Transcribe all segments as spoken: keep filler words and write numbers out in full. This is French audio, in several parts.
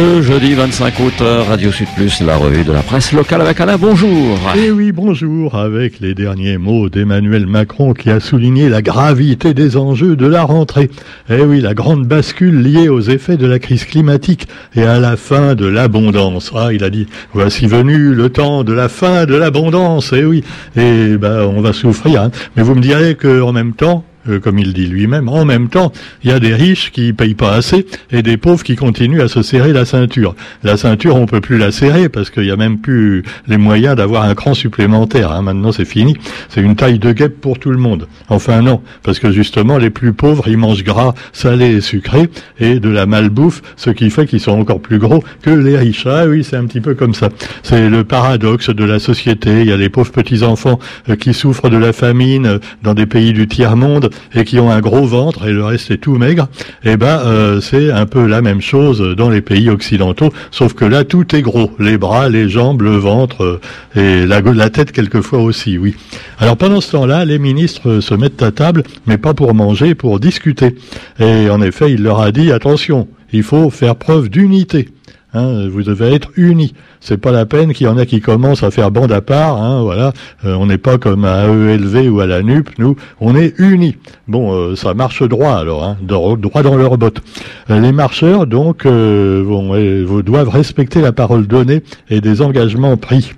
Le jeudi vingt-cinq août, Radio Sud Plus, la revue de la presse locale avec Alain, bonjour. Eh oui, bonjour, avec les derniers mots d'Emmanuel Macron qui a souligné la gravité des enjeux de la rentrée. Eh oui, la grande bascule liée aux effets de la crise climatique et à la fin de l'abondance. Ah, il a dit, voici venu le temps de la fin de l'abondance. Eh oui, et ben, on va souffrir, hein. Mais vous me direz qu'en même temps, Euh, comme il dit lui-même, en même temps, il y a des riches qui payent pas assez et des pauvres qui continuent à se serrer la ceinture. La ceinture, on peut plus la serrer parce qu'il y a même plus les moyens d'avoir un cran supplémentaire, hein. Maintenant, c'est fini. C'est une taille de guêpe pour tout le monde. Enfin, non. Parce que justement, les plus pauvres, ils mangent gras, salé et sucré et de la malbouffe, ce qui fait qu'ils sont encore plus gros que les riches. Ah oui, c'est un petit peu comme ça. C'est le paradoxe de la société. Il y a les pauvres petits-enfants euh, qui souffrent de la famine euh, dans des pays du tiers-monde et qui ont un gros ventre et le reste est tout maigre, eh ben euh, c'est un peu la même chose dans les pays occidentaux, sauf que là tout est gros, les bras, les jambes, le ventre euh, et la, la tête quelquefois aussi, oui. Alors pendant ce temps-là, les ministres se mettent à table, mais pas pour manger, pour discuter. Et en effet, il leur a dit, attention, il faut faire preuve d'unité. Hein, vous devez être unis. C'est pas la peine qu'il y en a qui commencent à faire bande à part. Hein, voilà, euh, on n'est pas comme à E E L V ou à la NUPES. Nous, on est unis. Bon, euh, ça marche droit alors, hein, droit dans leurs bottes. Euh, les marcheurs donc euh, vont, euh, doivent respecter la parole donnée et des engagements pris.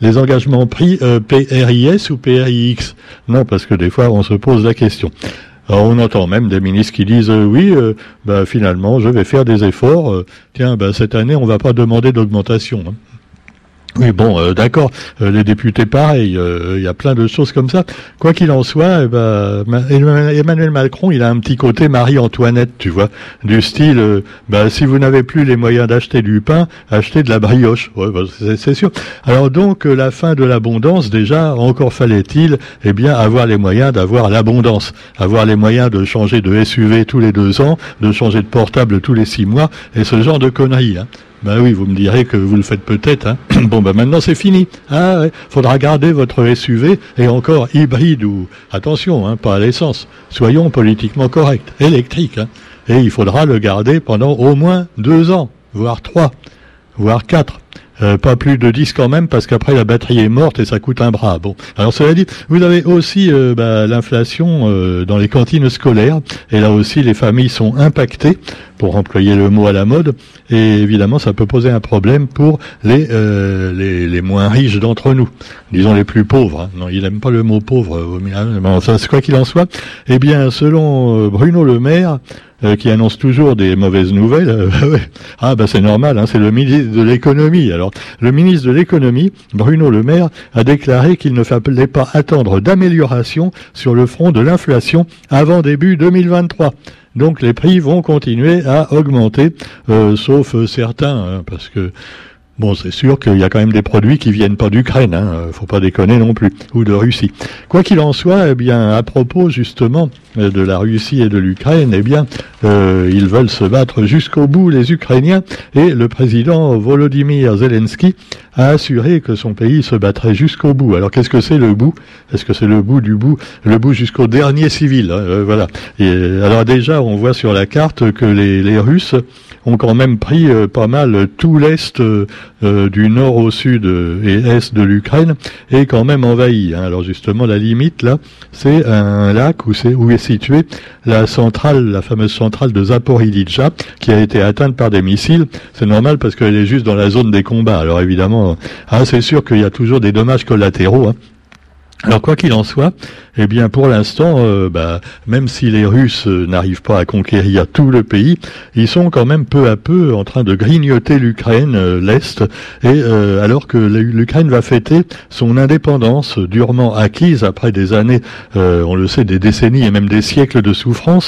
Les engagements pris euh, P R I S ou P R I X? Non, parce que des fois on se pose la question. Alors on entend même des ministres qui disent euh, oui, euh, bah, finalement je vais faire des efforts. Euh, tiens, bah, cette année on va pas demander d'augmentation. Hein. Oui, bon, euh, d'accord. Euh, les députés, pareil. Il euh, y a plein de choses comme ça. Quoi qu'il en soit, eh ben, Emmanuel Macron, il a un petit côté Marie-Antoinette, tu vois, du style, euh, bah, si vous n'avez plus les moyens d'acheter du pain, achetez de la brioche. Ouais, bah, c'est, c'est sûr. Alors donc, euh, la fin de l'abondance, déjà, encore fallait-il, eh bien, avoir les moyens d'avoir l'abondance, avoir les moyens de changer de S U V tous les deux ans, de changer de portable tous les six mois, et ce genre de conneries, hein. Ben oui, vous me direz que vous le faites peut-être, hein. Bon, ben maintenant c'est fini. Ah ouais, faudra garder votre S U V et encore hybride ou, attention, hein, pas à l'essence. Soyons politiquement corrects, électrique, hein. Et il faudra le garder pendant au moins deux ans, voire trois, voire quatre. Euh, pas plus de dix quand même, parce qu'après la batterie est morte et ça coûte un bras. Bon, alors cela dit, vous avez aussi euh, bah, l'inflation euh, dans les cantines scolaires, et là aussi les familles sont impactées, pour employer le mot à la mode, et évidemment ça peut poser un problème pour les euh, les, les moins riches d'entre nous, disons les plus pauvres. Hein. Non, il aime pas le mot pauvre, mais ça, c'est quoi qu'il en soit. Eh bien, selon Bruno Le Maire, Euh, qui annonce toujours des mauvaises nouvelles. Euh, ouais. Ah bah c'est normal, hein, c'est le ministre de l'économie. Alors le ministre de l'économie, Bruno Le Maire, a déclaré qu'il ne fallait pas attendre d'amélioration sur le front de l'inflation avant début deux mille vingt-trois. Donc les prix vont continuer à augmenter, euh, sauf euh, certains, hein, parce que bon, c'est sûr qu'il y a quand même des produits qui viennent pas d'Ukraine, hein, faut pas déconner non plus, ou de Russie. Quoi qu'il en soit, eh bien, à propos justement de la Russie et de l'Ukraine, eh bien, euh, ils veulent se battre jusqu'au bout, les Ukrainiens, et le président Volodymyr Zelensky a assuré que son pays se battrait jusqu'au bout. Alors, qu'est-ce que c'est le bout? Est-ce que c'est le bout du bout, le bout jusqu'au dernier civil, hein, voilà. Et, alors déjà, on voit sur la carte que les, les Russes ont quand même pris euh, pas mal tout l'est. Euh, Euh, du nord au sud euh, et est de l'Ukraine est quand même envahi. Hein. Alors justement la limite là, c'est un lac où, c'est, où est située la centrale, la fameuse centrale de Zaporijia, qui a été atteinte par des missiles. C'est normal parce qu'elle est juste dans la zone des combats. Alors évidemment, hein, c'est sûr qu'il y a toujours des dommages collatéraux. Hein. Alors quoi qu'il en soit, eh bien pour l'instant, euh, bah, même si les Russes euh, n'arrivent pas à conquérir tout le pays, ils sont quand même peu à peu en train de grignoter l'Ukraine, euh, l'Est, et euh, alors que l'Ukraine va fêter son indépendance durement acquise après des années, euh, on le sait, des décennies et même des siècles de souffrance,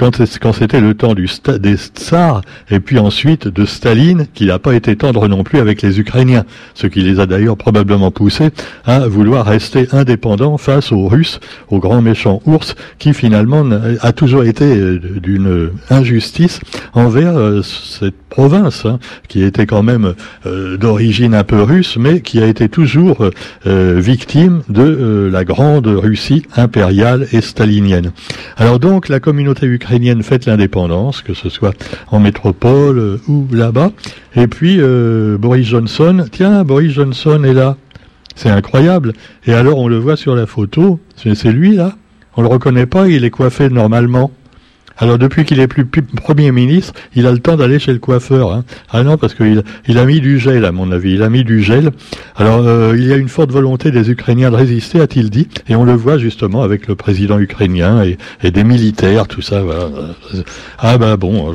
quand, quand c'était le temps du sta, des tsars, et puis ensuite de Staline, qui n'a pas été tendre non plus avec les Ukrainiens, ce qui les a d'ailleurs probablement poussés à vouloir rester indépendants. indépendant face aux Russes, au grand méchant ours, qui finalement a toujours été d'une injustice envers cette province, hein, qui était quand même euh, d'origine un peu russe, mais qui a été toujours euh, victime de euh, la grande Russie impériale et stalinienne. Alors donc, la communauté ukrainienne fête l'indépendance, que ce soit en métropole euh, ou là-bas, et puis euh, Boris Johnson, tiens, Boris Johnson est là. C'est incroyable. Et alors, on le voit sur la photo, c'est, c'est lui, là. On le reconnaît pas, il est coiffé normalement. Alors, depuis qu'il est plus Premier ministre, il a le temps d'aller chez le coiffeur. Hein. Ah non, parce qu'il il a mis du gel, à mon avis. Il a mis du gel. Alors, euh, il y a une forte volonté des Ukrainiens de résister, a-t-il dit. Et on le voit, justement, avec le président ukrainien et, et des militaires, tout ça. Voilà. Ah bah bon,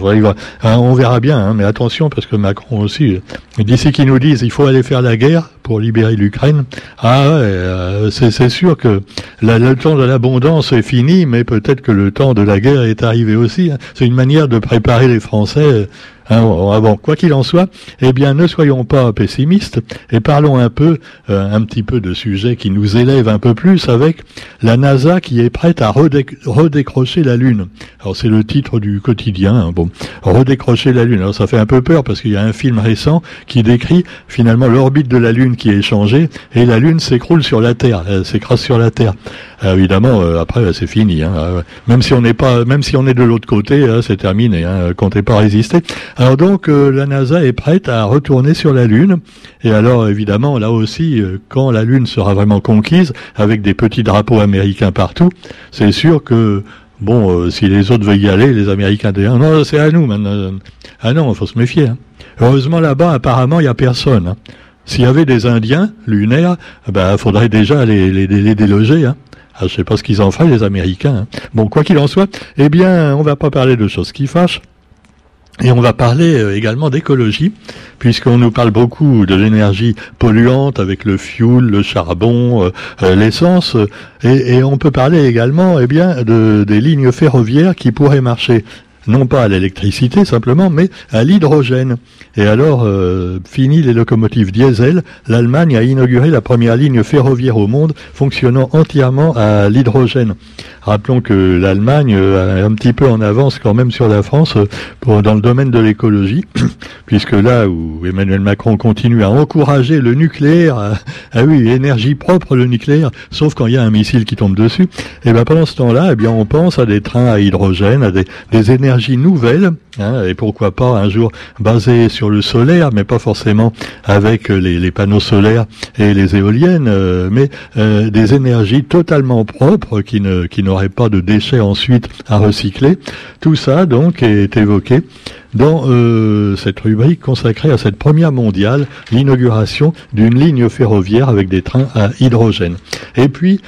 on verra bien. Hein. Mais attention, parce que Macron aussi, d'ici qu'ils nous disent il faut aller faire la guerre pour libérer l'Ukraine, ah ouais, euh, c'est, c'est sûr que la, le temps de l'abondance est fini, mais peut-être que le temps de la guerre est arrivé aussi. Hein. C'est une manière de préparer les Français. Hein, bon, bon, quoi qu'il en soit, eh bien, ne soyons pas pessimistes et parlons un peu, euh, un petit peu de sujets qui nous élèvent un peu plus avec la NASA qui est prête à redéc- redécrocher la Lune. Alors, c'est le titre du quotidien. Hein, bon, redécrocher la Lune. Alors, ça fait un peu peur parce qu'il y a un film récent qui décrit finalement l'orbite de la Lune qui est changée et la Lune s'écroule sur la Terre, elle s'écrase sur la Terre. Alors, évidemment, euh, après, bah, c'est fini. Hein, euh, même si on n'est pas, même si on est de l'autre côté, euh, c'est terminé. Hein, comptez pas résister. Alors donc, euh, la NASA est prête à retourner sur la Lune. Et alors, évidemment, là aussi, euh, quand la Lune sera vraiment conquise, avec des petits drapeaux américains partout, c'est sûr que, bon, euh, si les autres veulent y aller, les Américains disent « Non, c'est à nous maintenant. » Ah non, il faut se méfier. Hein. Heureusement, là-bas, apparemment, il n'y a personne. Hein. S'il y avait des Indiens lunaires, il bah, faudrait déjà les, les, les déloger, hein. Ah, je sais pas ce qu'ils en feraient, les Américains. Hein. Bon, quoi qu'il en soit, eh bien, on va pas parler de choses qui fâchent. Et on va parler également d'écologie, puisqu'on nous parle beaucoup de l'énergie polluante avec le fioul, le charbon, euh, l'essence, et, et on peut parler également, eh bien, de, des lignes ferroviaires qui pourraient marcher. Non pas à l'électricité simplement, mais à l'hydrogène. Et alors, euh, fini les locomotives diesel, l'Allemagne a inauguré la première ligne ferroviaire au monde fonctionnant entièrement à l'hydrogène. Rappelons que l'Allemagne est un petit peu en avance quand même sur la France pour, dans le domaine de l'écologie, puisque là où Emmanuel Macron continue à encourager le nucléaire, à, ah oui, énergie propre le nucléaire, sauf quand il y a un missile qui tombe dessus, et bien pendant ce temps-là, eh bien on pense à des trains à hydrogène, à des, des énergies nouvelle, hein, et pourquoi pas un jour basé sur le solaire, mais pas forcément avec les, les panneaux solaires et les éoliennes, euh, mais euh, des énergies totalement propres qui ne qui n'auraient pas de déchets ensuite à recycler. Tout ça donc est évoqué dans euh, cette rubrique consacrée à cette première mondiale, l'inauguration d'une ligne ferroviaire avec des trains à hydrogène. Et puis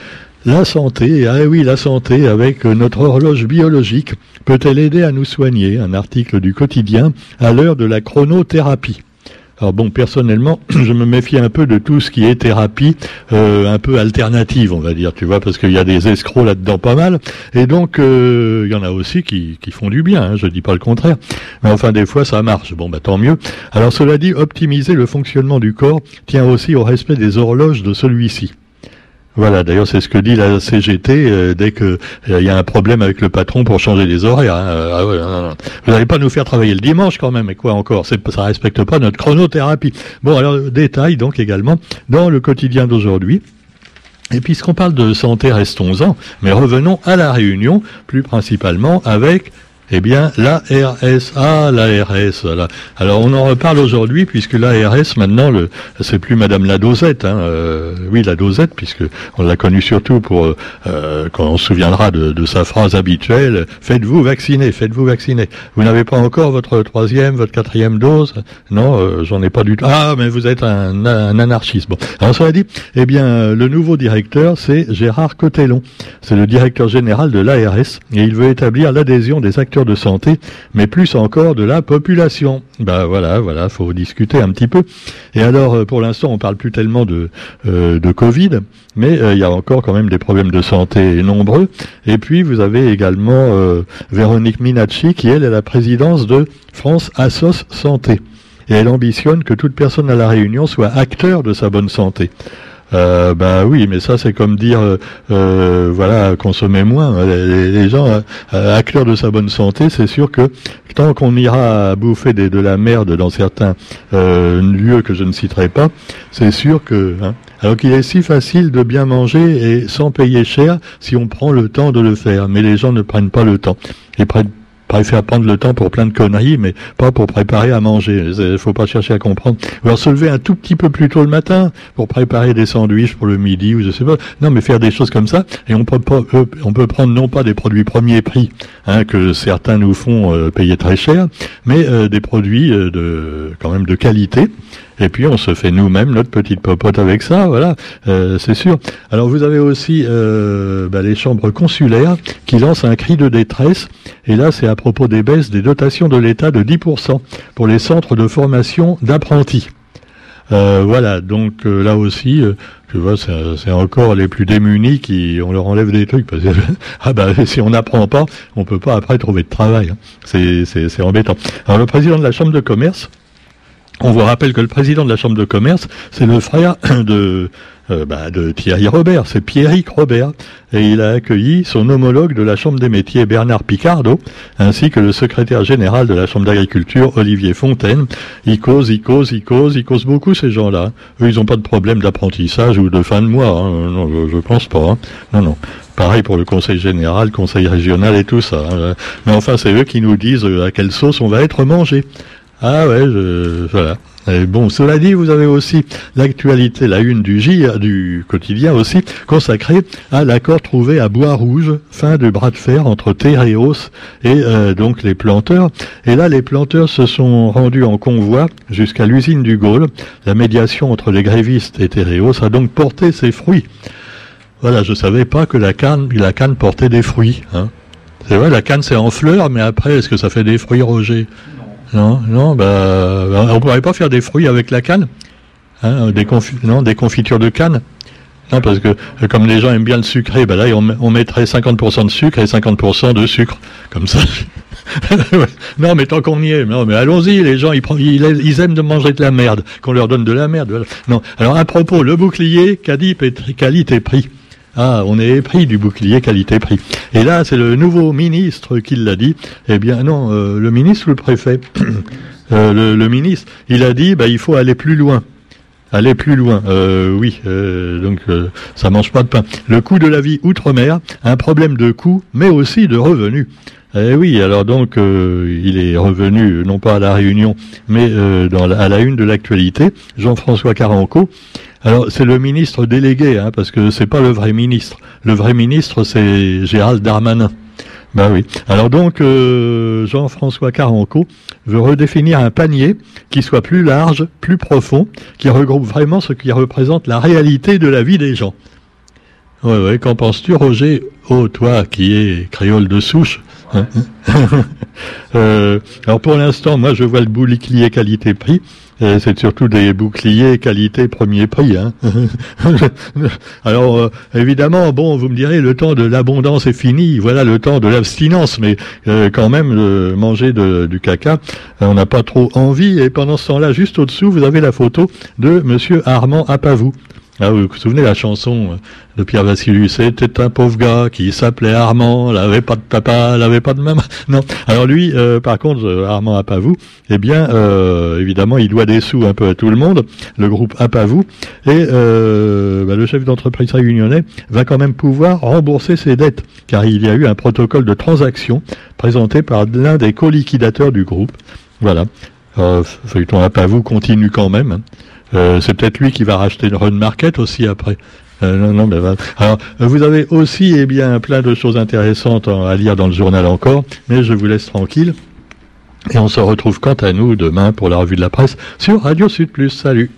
la santé, ah oui, la santé avec notre horloge biologique peut-elle aider à nous soigner? Un article du quotidien à l'heure de la chronothérapie. Alors bon, personnellement, je me méfie un peu de tout ce qui est thérapie euh, un peu alternative, on va dire, tu vois, parce qu'il y a des escrocs là-dedans pas mal, et donc il euh, y en a aussi qui, qui font du bien, hein, je dis pas le contraire, mais enfin des fois ça marche, bon bah tant mieux. Alors cela dit, optimiser le fonctionnement du corps tient aussi au respect des horloges de celui-ci. Voilà, d'ailleurs c'est ce que dit la C G T euh, dès que il euh, y a un problème avec le patron pour changer les horaires. Hein, euh, ah ouais, non, non. Vous n'allez pas nous faire travailler le dimanche quand même, et quoi encore, c'est, ça respecte pas notre chronothérapie. Bon, alors détail donc également dans le quotidien d'aujourd'hui. Et puisqu'on parle de santé, restons-en, mais revenons à la Réunion, plus principalement avec... Eh bien, l'A R S, ah, l'A R S, voilà. Alors, on en reparle aujourd'hui, puisque l'A R S, maintenant, le, c'est plus Madame la Dosette, hein, euh, oui, la Dosette, puisque on l'a connue surtout pour, euh, quand on se souviendra de, de sa phrase habituelle, faites-vous vacciner, faites-vous vacciner. Vous n'avez pas encore votre troisième, votre quatrième dose? Non, euh, j'en ai pas du tout. Ah, mais vous êtes un, un anarchiste. Bon. Alors, cela dit, eh bien, le nouveau directeur, c'est Gérard Cotellon. C'est le directeur général de l'A R S, et il veut établir l'adhésion des acteurs de santé, mais plus encore de la population. Ben voilà, voilà, faut discuter un petit peu. Et alors, pour l'instant, on parle plus tellement de euh, de Covid, mais il euh, y a encore quand même des problèmes de santé nombreux. Et puis, vous avez également euh, Véronique Minacci, qui elle est la présidence de France Assos Santé, et elle ambitionne que toute personne à la Réunion soit acteur de sa bonne santé. Euh, ben oui, mais ça c'est comme dire, euh, voilà, consommer moins. Les, les gens, euh, acteurs de sa bonne santé, c'est sûr que tant qu'on ira bouffer des, de la merde dans certains euh, lieux que je ne citerai pas, c'est sûr que... Hein, alors qu'il est si facile de bien manger et sans payer cher si on prend le temps de le faire. Mais les gens ne prennent pas le temps. Ils prennent préfère prendre le temps pour plein de conneries, mais pas pour préparer à manger. Il faut pas chercher à comprendre. Ou alors se lever un tout petit peu plus tôt le matin pour préparer des sandwichs pour le midi ou je sais pas. Non, mais faire des choses comme ça. Et on peut, on peut prendre non pas des produits premier prix, hein, que certains nous font euh, payer très cher, mais euh, des produits euh, de quand même de qualité. Et puis on se fait nous-mêmes notre petite popote avec ça, voilà, euh, c'est sûr. Alors vous avez aussi euh, bah, les chambres consulaires qui lancent un cri de détresse. Et là, c'est à propos des baisses des dotations de l'État de dix pour cent pour les centres de formation d'apprentis. Euh, voilà, donc euh, là aussi, euh, tu vois, c'est, c'est encore les plus démunis qui, on leur enlève des trucs parce que ah bah si on n'apprend pas, on peut pas après trouver de travail. Hein. C'est, c'est, c'est embêtant. Alors le président de la Chambre de commerce. On vous rappelle que le président de la Chambre de commerce, c'est le frère de, euh, bah, de Thierry Robert, c'est Pierrick Robert. Et il a accueilli son homologue de la Chambre des métiers, Bernard Picardo, ainsi que le secrétaire général de la Chambre d'agriculture, Olivier Fontaine. Ils causent, ils causent, ils causent, ils causent beaucoup ces gens-là. Eux, ils n'ont pas de problème d'apprentissage ou de fin de mois, hein. Non, je, je pense pas. Hein. Non, non. Pareil pour le conseil général, conseil régional et tout ça. Hein. Mais enfin, c'est eux qui nous disent à quelle sauce on va être mangé. Ah ouais, je, voilà. Et bon, cela dit, vous avez aussi l'actualité, la une du J, du quotidien aussi, consacrée à l'accord trouvé à Bois Rouge, fin du bras de fer entre Téréos et euh, donc les planteurs. Et là, les planteurs se sont rendus en convoi jusqu'à l'usine du Gol. La médiation entre les grévistes et Téréos a donc porté ses fruits. Voilà, je savais pas que la canne, la canne portait des fruits. Hein. C'est vrai, la canne c'est en fleurs, mais après, est-ce que ça fait des fruits, Roger ? Non, non, bah, on ne pourrait pas faire des fruits avec la canne, hein, des confi- non, des confitures de canne. Non, parce que comme les gens aiment bien le sucré, bah là, on, on mettrait cinquante pour cent de sucre et cinquante pour cent de sucre, comme ça. Non, mais tant qu'on y est, non, mais allons-y, les gens, ils, ils, ils aiment de manger de la merde, qu'on leur donne de la merde. Voilà. Non. Alors à propos, le bouclier, Cadip et qualité-prix. Ah, on est épris du bouclier qualité-prix. Et là, c'est le nouveau ministre qui l'a dit. Eh bien, non, euh, le ministre ou le préfet euh, le, le ministre, il a dit, bah, il faut aller plus loin. Aller plus loin, euh, oui, euh, donc euh, ça mange pas de pain. Le coût de la vie outre-mer, un problème de coût, mais aussi de revenus. Eh oui, alors donc, euh, il est revenu, non pas à la Réunion, mais euh, dans la, à la une de l'actualité, Jean-François Caranco. Alors, c'est le ministre délégué, hein, parce que c'est pas le vrai ministre. Le vrai ministre, c'est Gérald Darmanin. Ben oui. Alors donc, euh, Jean-François Caranco veut redéfinir un panier qui soit plus large, plus profond, qui regroupe vraiment ce qui représente la réalité de la vie des gens. Ouais, ouais. Qu'en penses-tu, Roger ? Oh, toi, qui es créole de souche. Ouais. euh, alors pour l'instant, moi, je vois le bouclier qualité-prix. Et c'est surtout des boucliers qualité premier prix. Hein. Alors, euh, évidemment, bon, vous me direz, le temps de l'abondance est fini. Voilà le temps de l'abstinence. Mais euh, quand même, euh, manger de, du caca, on n'a pas trop envie. Et pendant ce temps-là, juste au-dessous, vous avez la photo de Monsieur Armand Apavou. Ah, vous vous souvenez de la chanson de Pierre Vassilius, c'était un pauvre gars qui s'appelait Armand, l'avait pas de papa, l'avait pas de maman. Non. Alors lui, euh, par contre, euh, Armand Apavou, eh bien, euh, évidemment, il doit des sous un peu à tout le monde, le groupe Apavou, et euh, bah, le chef d'entreprise réunionnais va quand même pouvoir rembourser ses dettes, car il y a eu un protocole de transaction présenté par l'un des co-liquidateurs du groupe. Voilà. Euh, feuilleton Apavou continue quand même. Hein. Euh, c'est peut-être lui qui va racheter le Run Market aussi après. Euh, non, non, mais bah, alors vous avez aussi, eh bien, plein de choses intéressantes à lire dans le journal encore, mais je vous laisse tranquille. Et on se retrouve quant à nous demain pour la revue de la presse sur Radio Sud Plus. Salut.